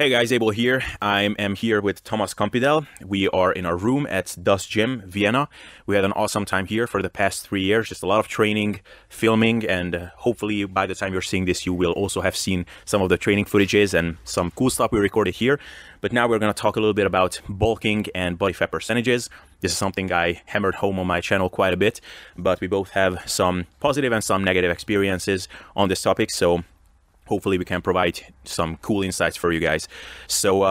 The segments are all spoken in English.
Hey guys, Abel here. I am here with Thomas Campidell. We are in our room at Das Gym Vienna. We had an awesome time here for the past 3 years, just a lot of training, filming, and hopefully by the time you're seeing this, you will also have seen some of the training footages and some cool stuff we recorded here. But now we're gonna talk a little bit about bulking and body fat percentages. This is something I hammered home on my channel quite a bit, but we both have some positive and some negative experiences on this topic, so hopefully we can provide some cool insights for you guys. So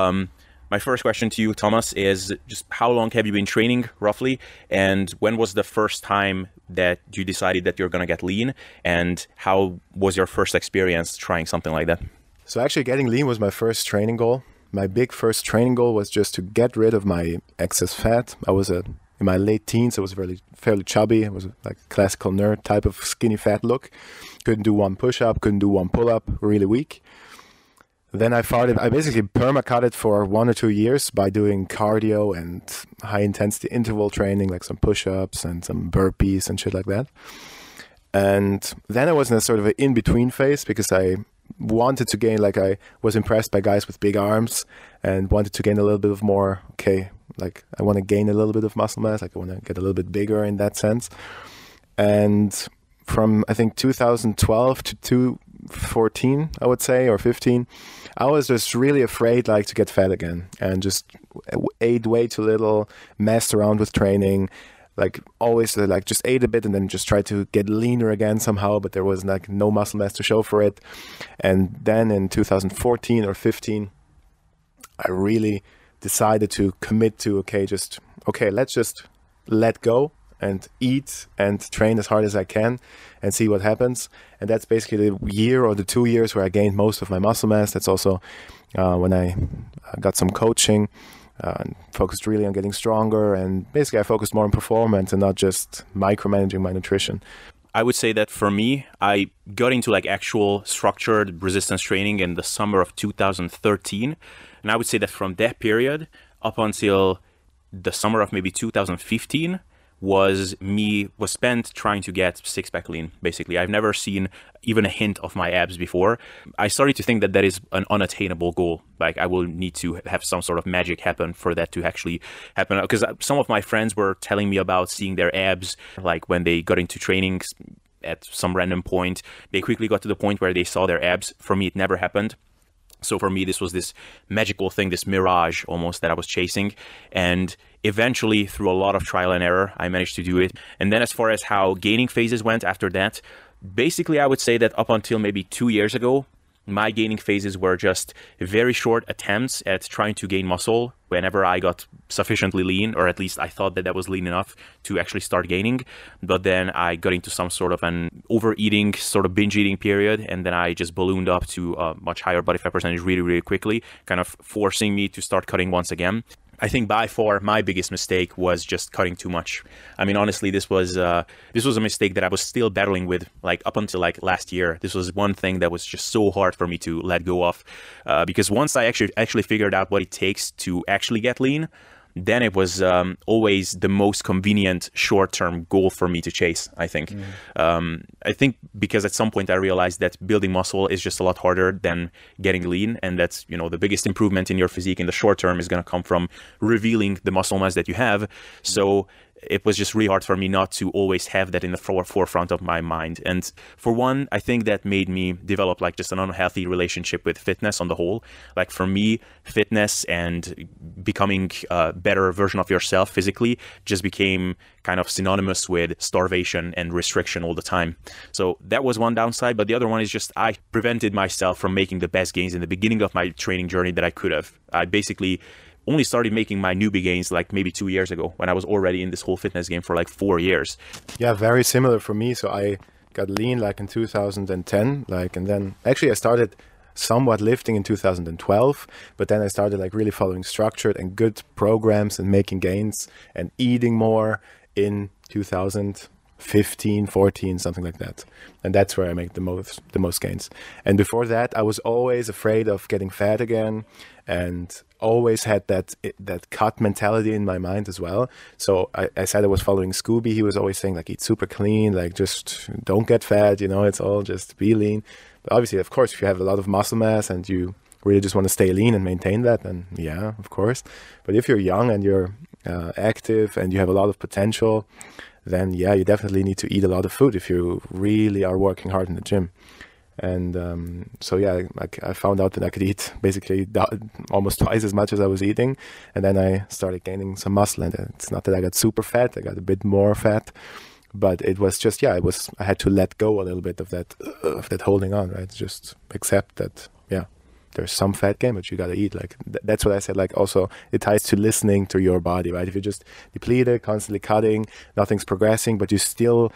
my first question to you, Thomas, is just how long have you been training roughly? And when was the first time that you decided that you're gonna get lean? And how was your first experience trying something like that? So actually getting lean was my first training goal. My big first training goal was just to get rid of my excess fat. I was in my late teens, I was fairly chubby. I was like a classical nerd type of skinny fat look. Couldn't do one push-up, couldn't do one pull-up, really weak. Then I basically perma-cutted for 1 or 2 years by doing cardio and high-intensity interval training, like some push-ups and some burpees and shit like that. And then I was in a sort of an in-between phase because I wanted to gain, like I was impressed by guys with big arms and wanted to gain a little bit of more, okay, like I want to gain a little bit of muscle mass, like I want to get a little bit bigger in that sense. And from I think 2012 to 2014, I would say, or 15, I was just really afraid like to get fat again and just ate way too little, messed around with training, like always like just ate a bit and then just tried to get leaner again somehow, but there was like no muscle mass to show for it. And then in 2014 or 15, I really decided to commit to, okay, let's just let go and eat and train as hard as I can and see what happens. And that's basically the year or the 2 years where I gained most of my muscle mass. That's also when I got some coaching and focused really on getting stronger. And basically I focused more on performance and not just micromanaging my nutrition. I would say that for me, I got into like actual structured resistance training in the summer of 2013. And I would say that from that period up until the summer of maybe 2015 was spent trying to get six-pack lean, basically. I've never seen even a hint of my abs before. I started to think that that is an unattainable goal. Like I will need to have some sort of magic happen for that to actually happen. Because some of my friends were telling me about seeing their abs, like when they got into training at some random point, they quickly got to the point where they saw their abs. For me, it never happened. So for me, this was this magical thing, this mirage almost that I was chasing. And eventually, through a lot of trial and error, I managed to do it. And then as far as how gaining phases went after that, basically, I would say that up until maybe 2 years ago, my gaining phases were just very short attempts at trying to gain muscle whenever I got sufficiently lean, or at least I thought that that was lean enough to actually start gaining. But then I got into some sort of an overeating, sort of binge eating period, and then I just ballooned up to a much higher body fat percentage really, really quickly, kind of forcing me to start cutting once again. I think by far my biggest mistake was just cutting too much. I mean, honestly, this was a mistake that I was still battling with, like up until like last year. This was one thing that was just so hard for me to let go of, because once I actually figured out what it takes to actually get lean, then it was always the most convenient short-term goal for me to chase, I think. I think because at some point I realized that building muscle is just a lot harder than getting lean, and that's, you know, the biggest improvement in your physique in the short term is going to come from revealing the muscle mass that you have. So it was just really hard for me not to always have that in the forefront of my mind. And for one, I think that made me develop like just an unhealthy relationship with fitness on the whole. Like for me, fitness and becoming a better version of yourself physically just became kind of synonymous with starvation and restriction all the time. So that was one downside, but the other one is just I prevented myself from making the best gains in the beginning of my training journey that I could have. I basically only started making my newbie gains like maybe 2 years ago when I was already in this whole fitness game for like 4 years. Yeah, very similar for me. So I got lean like in 2010, like, and then actually I started somewhat lifting in 2012, but then I started like really following structured and good programs and making gains and eating more in 2015, 14, something like that. And that's where I make the most gains. And before that, I was always afraid of getting fat again and always had that cut mentality in my mind as well. So I said I was following Scooby. He was always saying like, eat super clean, like just don't get fat, you know, it's all just be lean. But obviously, of course, if you have a lot of muscle mass and you really just want to stay lean and maintain that, then yeah, of course. But if you're young and you're active and you have a lot of potential, then yeah, you definitely need to eat a lot of food if you really are working hard in the gym. And so yeah, I found out that I could eat basically almost twice as much as I was eating, and then I started gaining some muscle. And it's not that I got super fat, I got a bit more fat, but it was just, yeah, I had to let go a little bit of that holding on, right? Just accept that, yeah, there's some fat gain, but you gotta eat. Like that's what I said. Like also, it ties to listening to your body, right? If you're just depleted, constantly cutting, nothing's progressing, but you still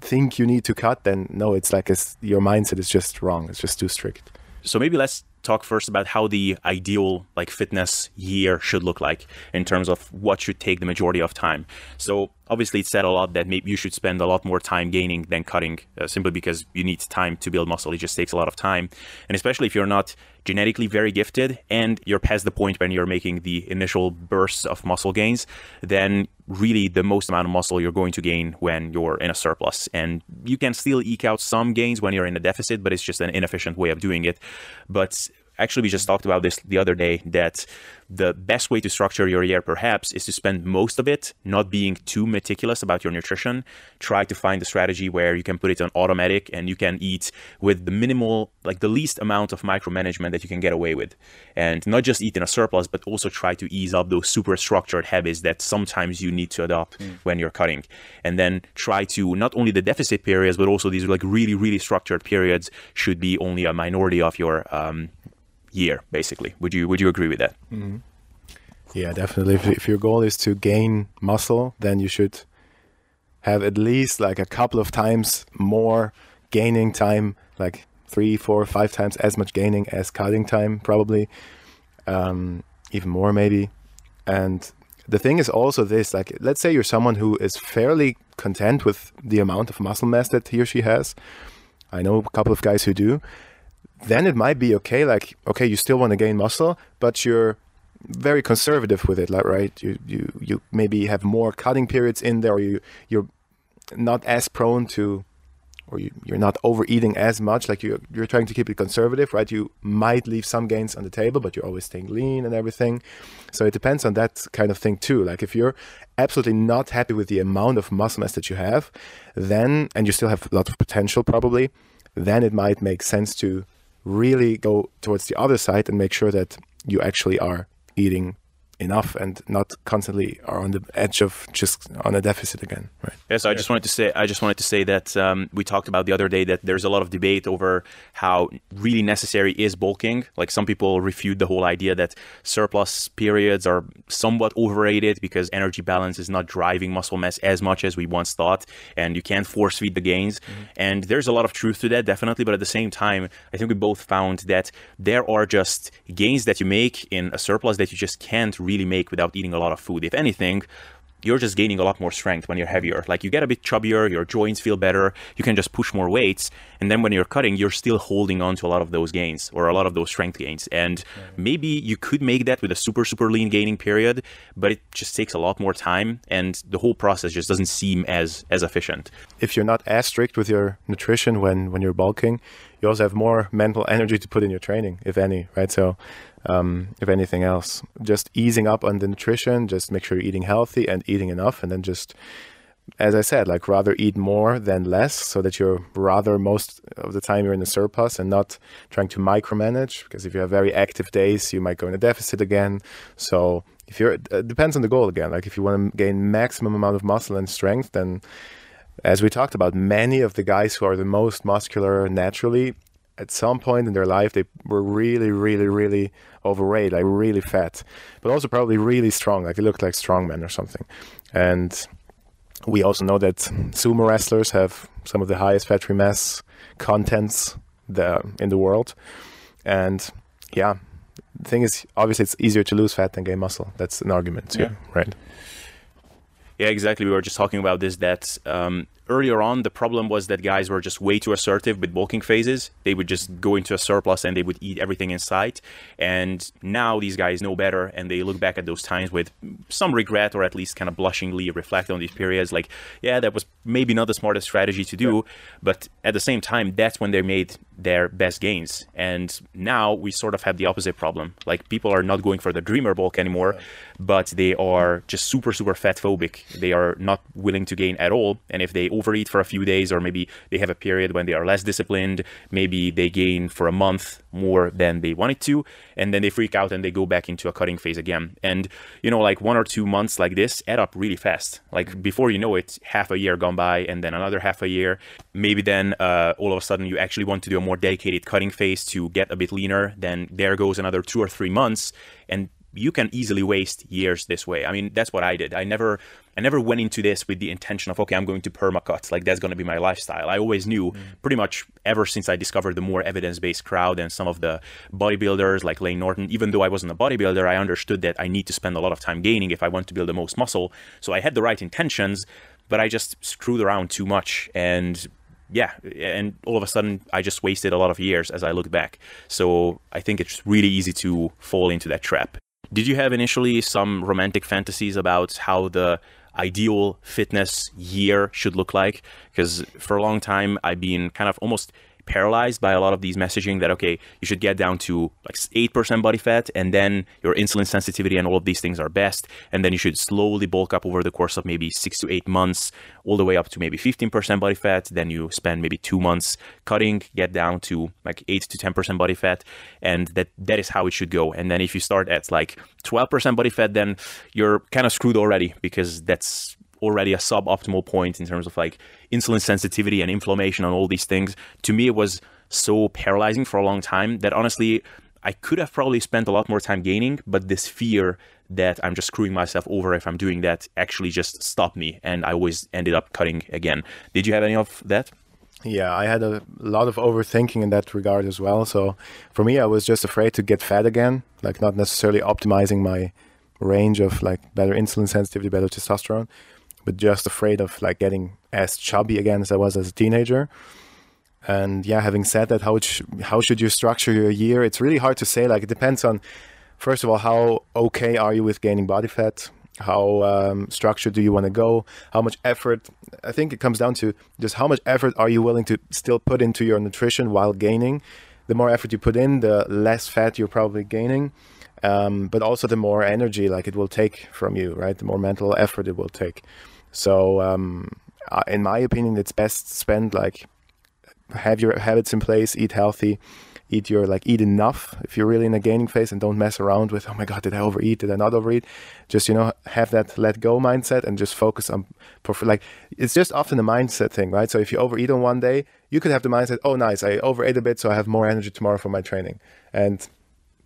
think you need to cut, then no, it's like your mindset is just wrong. It's just too strict. So maybe let's talk first about how the ideal like fitness year should look like in terms of what should take the majority of time. So obviously it's said a lot that maybe you should spend a lot more time gaining than cutting, simply because you need time to build muscle. It just takes a lot of time. And especially if you're not genetically very gifted and you're past the point when you're making the initial bursts of muscle gains, then really the most amount of muscle you're going to gain when you're in a surplus. And you can still eke out some gains when you're in a deficit, but it's just an inefficient way of doing it. But actually, we just talked about this the other day, that the best way to structure your year perhaps is to spend most of it not being too meticulous about your nutrition. Try to find a strategy where you can put it on automatic and you can eat with the minimal, like the least amount of micromanagement that you can get away with. And not just eat in a surplus, but also try to ease up those super structured habits that sometimes you need to adopt when you're cutting. And then try to, not only the deficit periods, but also these like really, really structured periods should be only a minority of your year, basically. Would you agree with that? Mm-hmm. Yeah, definitely. If your goal is to gain muscle, then you should have at least like a couple of times more gaining time, like 3, 4, 5 times as much gaining as cutting time, probably, even more maybe. And the thing is also this, like, let's say you're someone who is fairly content with the amount of muscle mass that he or she has. I know a couple of guys who do. Then it might be okay, like, okay, you still want to gain muscle, but you're very conservative with it, like, right? You maybe have more cutting periods in there, or you're not as prone to, or you're not overeating as much, like you're trying to keep it conservative, right? You might leave some gains on the table, but you're always staying lean and everything. So it depends on that kind of thing too. Like if you're absolutely not happy with the amount of muscle mass that you have, then, and you still have a lot of potential probably, then it might make sense to really go towards the other side and make sure that you actually are eating enough and not constantly are on the edge of just on a deficit again, right? Yeah, so I just wanted to say that we talked about the other day that there's a lot of debate over how really necessary is bulking. Like some people refute the whole idea that surplus periods are somewhat overrated because energy balance is not driving muscle mass as much as we once thought, and you can't force feed the gains. Mm-hmm. And there's a lot of truth to that, definitely, but at the same time, I think we both found that there are just gains that you make in a surplus that you just can't really make without eating a lot of food. If anything, you're just gaining a lot more strength when you're heavier. Like you get a bit chubbier, your joints feel better, you can just push more weights. And then when you're cutting, you're still holding on to a lot of those gains or a lot of those strength gains. And maybe you could make that with a super, super lean gaining period, but it just takes a lot more time and the whole process just doesn't seem as efficient. If you're not as strict with your nutrition when you're bulking, you also have more mental energy to put in your training, if any, right? So if anything else, just easing up on the nutrition, just make sure you're eating healthy and eating enough. And then just, as I said, like rather eat more than less so that you're rather most of the time you're in a surplus and not trying to micromanage. Because if you have very active days, you might go in a deficit again. So if you're, it depends on the goal again. Like if you want to gain maximum amount of muscle and strength, then as we talked about, many of the guys who are the most muscular naturally, at some point in their life, they were really, really, really overweight, like really fat, but also probably really strong, like they looked like strongmen or something. And we also know that sumo wrestlers have some of the highest fat mass contents in the world. And yeah, the thing is, obviously, it's easier to lose fat than gain muscle. That's an argument too, yeah. Right? Yeah, exactly. We were just talking about this, that earlier on, the problem was that guys were just way too assertive with bulking phases. They would just go into a surplus and they would eat everything in sight. And now these guys know better, and they look back at those times with some regret, or at least kind of blushingly reflect on these periods like, yeah, that was maybe not the smartest strategy to do. Yeah. But at the same time, that's when they made their best gains. And now we sort of have the opposite problem. Like, people are not going for the dreamer bulk anymore, yeah, but they are just super, super fat phobic. They are not willing to gain at all. And if they overeat for a few days, or maybe they have a period when they are less disciplined, maybe they gain for a month more than they wanted to, and then they freak out and they go back into a cutting phase again. And you know, like 1 or 2 months like this add up really fast. Like, before you know it, half a year gone by, and then another half a year. Maybe then all of a sudden you actually want to do a more dedicated cutting phase to get a bit leaner. Then there goes another 2 or 3 months, and you can easily waste years this way. I mean, that's what I did. I never went into this with the intention of, okay, I'm going to permacut, like that's going to be my lifestyle. I always knew, pretty much ever since I discovered the more evidence-based crowd and some of the bodybuilders like Lane Norton, even though I wasn't a bodybuilder, I understood that I need to spend a lot of time gaining if I want to build the most muscle. So I had the right intentions, but I just screwed around too much. And yeah, and all of a sudden I just wasted a lot of years as I look back. So I think it's really easy to fall into that trap. Did you have initially some romantic fantasies about how the ideal fitness year should look like? Because for a long time, I've been kind of almost paralyzed by a lot of these messaging that, okay, you should get down to like 8% body fat, and then your insulin sensitivity and all of these things are best. And then you should slowly bulk up over the course of maybe 6 to 8 months, all the way up to maybe 15% body fat. Then you spend maybe 2 months cutting, get down to like 8 to 10% body fat. And that is how it should go. And then if you start at like 12% body fat, then you're kind of screwed already, because that's already a suboptimal point in terms of like insulin sensitivity and inflammation and all these things. To me, it was so paralyzing for a long time that honestly, I could have probably spent a lot more time gaining, but this fear that I'm just screwing myself over if I'm doing that actually just stopped me, and I always ended up cutting again. Did you have any of that? Yeah, I had a lot of overthinking in that regard as well. So for me, I was just afraid to get fat again, like not necessarily optimizing my range of like better insulin sensitivity, better testosterone, but just afraid of like getting as chubby again as I was as a teenager. And yeah, having said that, how should you structure your year? It's really hard to say. Like, it depends on, first of all, how okay are you with gaining body fat? How structured do you want to go? How much effort? I think it comes down to just how much effort are you willing to still put into your nutrition while gaining. The more effort you put in, the less fat you're probably gaining. But also the more energy like it will take from you, right? The more mental effort it will take. So in my opinion, it's best spent like, have your habits in place, eat healthy, eat enough if you're really in a gaining phase, and don't mess around with, oh my God, did I overeat? Did I not overeat? Just, you know, have that let go mindset and just focus on, like, it's just often a mindset thing, right? So if you overeat on one day, you could have the mindset, oh nice, I overate a bit, so I have more energy tomorrow for my training. And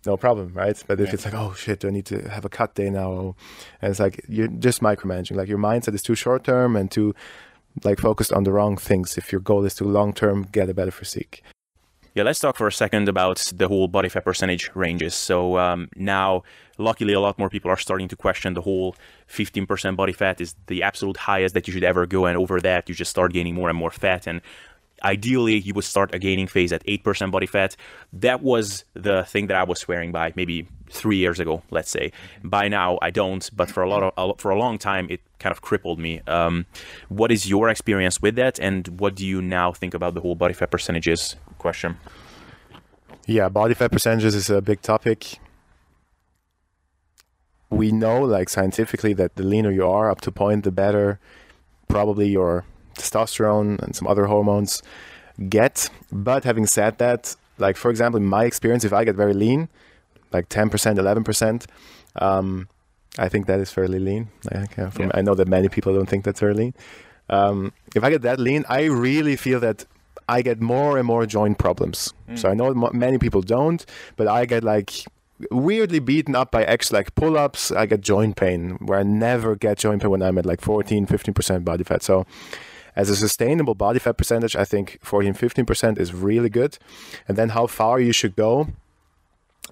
no problem, right? But if it's like, oh shit, do I need to have a cut day now? And it's like, you're just micromanaging. Like, your mindset is too short-term and too like focused on the wrong things if your goal is to long-term get a better physique. Yeah, let's talk for a second about the whole body fat percentage ranges. So now, luckily, a lot more people are starting to question the whole 15% body fat is the absolute highest that you should ever go. And over that, you just start gaining more and more fat. And ideally, you would start a gaining phase at 8% body fat. That was the thing that I was swearing by maybe 3 years ago, let's say. By now, I don't, but for a long time, it kind of crippled me. What is your experience with that? And what do you now think about the whole body fat percentages question? Yeah, body fat percentages is a big topic. We know, like, scientifically, that the leaner you are up to a point, the better probably your testosterone and some other hormones get. But having said that, like, for example, in my experience, if I get very lean, like 10%, 11%, I think that is fairly lean. I know that many people don't think that's very lean. If I get that lean, I really feel that I get more and more joint problems. So I know many people don't, but I get like weirdly beaten up by like pull-ups. I get joint pain where I never get joint pain when I'm at like 14, 15% body fat. So as a sustainable body fat percentage, I think 14, 15% is really good. And then how far you should go,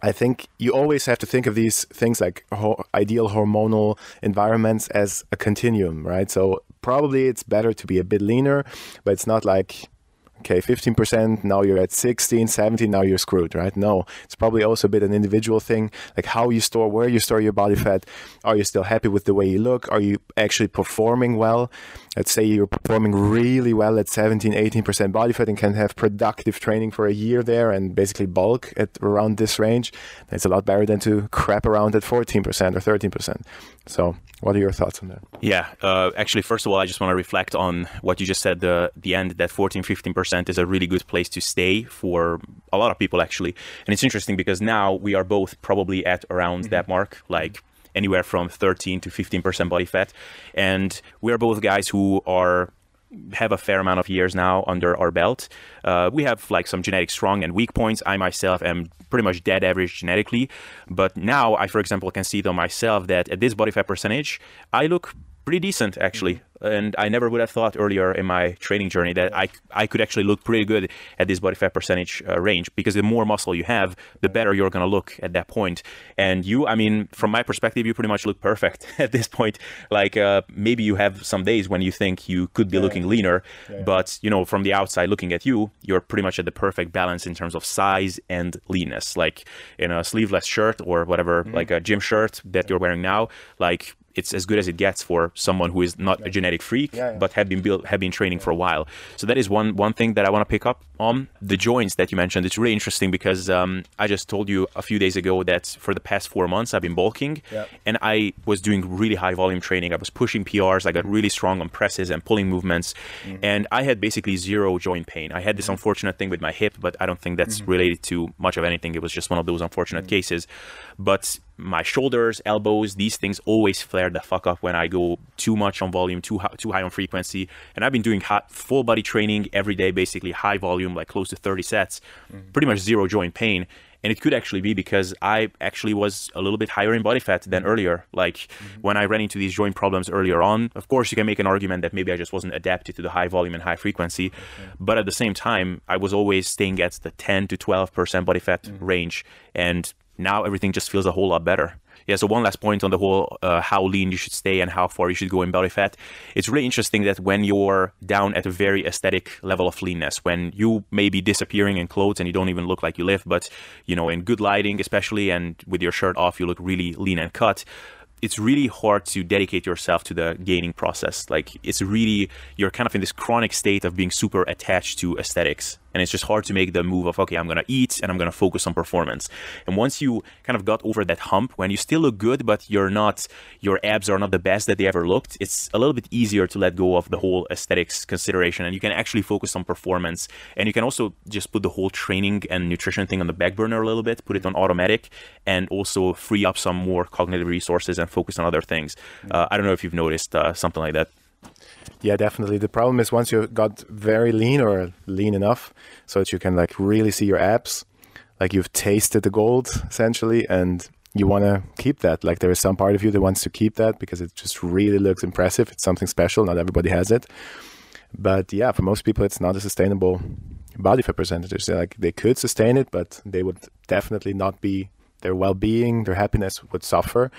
I think you always have to think of these things like ideal hormonal environments as a continuum, right? So probably it's better to be a bit leaner, but it's not like, okay, 15%, now you're at 16, 17, now you're screwed, right? No, it's probably also a bit an individual thing, like how you store, where you store your body fat. Are you still happy with the way you look? Are you actually performing well? Let's say you're performing really well at 17, 18% body fat and can have productive training for a year there and basically bulk at around this range. That's a lot better than to crap around at 14% or 13%. So what are your thoughts on that? Yeah, actually, first of all, I just want to reflect on what you just said, the end, that 14, 15%. Is a really good place to stay for a lot of people, actually. And it's interesting because now we are both probably at around that mark, like anywhere from 13 to 15% body fat. And we are both guys who have a fair amount of years now under our belt. We have like some genetic strong and weak points. I myself am pretty much dead average genetically. But now I, for example, can see it on myself that at this body fat percentage, I look pretty decent, actually. And I never would have thought earlier in my training journey that I could actually look pretty good at this body fat percentage range, because the more muscle you have, the better you're going to look at that point. And you, I mean, from my perspective, you pretty much look perfect at this point. Like maybe you have some days when you think you could be looking leaner, but you know, from the outside looking at you, you're pretty much at the perfect balance in terms of size and leanness. Like in a sleeveless shirt or whatever, like a gym shirt that you're wearing now, like it's as good as it gets for someone who is not a genetic freak, but have been training for a while. So that is one thing that I want to pick up on. The joints that you mentioned, it's really interesting because I just told you a few days ago that for the past 4 months I've been bulking and I was doing really high volume training. I was pushing PRs. I got really strong on presses and pulling movements, and I had basically zero joint pain. I had this unfortunate thing with my hip, but I don't think that's related to much of anything. It was just one of those unfortunate cases. But my shoulders, elbows, these things always flare the fuck up when I go too much on volume, too high on frequency. And I've been doing full body training every day, basically high volume, like close to 30 sets, pretty much zero joint pain. And it could actually be because I actually was a little bit higher in body fat than earlier. Like when I ran into these joint problems earlier on, of course, you can make an argument that maybe I just wasn't adapted to the high volume and high frequency. But at the same time, I was always staying at the 10 to 12% body fat range. And now everything just feels a whole lot better. Yeah, so one last point on the whole how lean you should stay and how far you should go in body fat. It's really interesting that when you're down at a very aesthetic level of leanness, when you may be disappearing in clothes and you don't even look like you lift, but you know, in good lighting especially and with your shirt off, you look really lean and cut. It's really hard to dedicate yourself to the gaining process. Like it's really, you're kind of in this chronic state of being super attached to aesthetics. And it's just hard to make the move of, okay, I'm going to eat and I'm going to focus on performance. And once you kind of got over that hump, when you still look good, but you're not, your abs are not the best that they ever looked, it's a little bit easier to let go of the whole aesthetics consideration. And you can actually focus on performance. And you can also just put the whole training and nutrition thing on the back burner a little bit, put it on automatic, and also free up some more cognitive resources and focus on other things. I don't know if you've noticed something like that. Yeah, definitely. The problem is once you got very lean or lean enough so that you can like really see your abs, like you've tasted the gold essentially, and you want to keep that. Like there is some part of you that wants to keep that because it just really looks impressive. It's something special. Not everybody has it. But yeah, for most people, it's not a sustainable body fat percentage. They're like, they could sustain it, but they would definitely not be, their well-being, their happiness would suffer.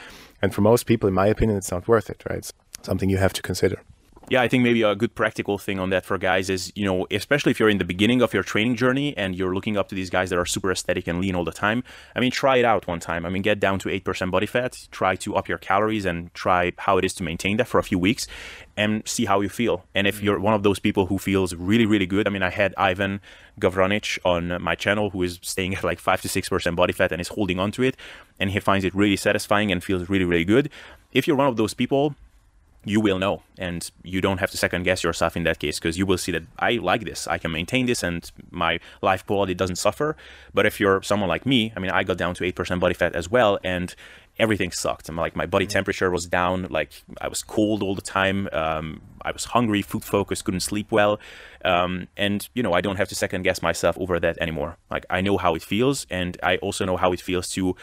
And for most people, in my opinion, it's not worth it, right? It's something you have to consider. Yeah, I think maybe a good practical thing on that for guys is, you know, especially if you're in the beginning of your training journey and you're looking up to these guys that are super aesthetic and lean all the time, I mean, try it out one time. I mean, get down to 8% body fat, try to up your calories and try how it is to maintain that for a few weeks and see how you feel. And if you're one of those people who feels really, really good, I mean, I had Ivan Gavranic on my channel who is staying at like 5 to 6% body fat and is holding on to it, and he finds it really satisfying and feels really, really good. If you're one of those people, you will know, and you don't have to second guess yourself in that case, because you will see that I like this, I can maintain this, and my life quality doesn't suffer. But if you're someone like me, I mean, I got down to 8% body fat as well, and everything sucked. I'm like, my body temperature was down, like I was cold all the time, I was hungry, food focused, couldn't sleep well, and you know, I don't have to second guess myself over that anymore. Like I know how it feels, and I also know how it feels to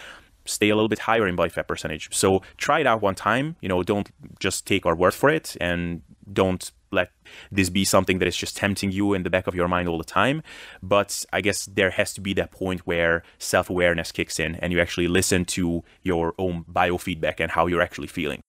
stay a little bit higher in body fat percentage. So try it out one time, you know, don't just take our word for it and don't let this be something that is just tempting you in the back of your mind all the time. But I guess there has to be that point where self-awareness kicks in and you actually listen to your own biofeedback and how you're actually feeling.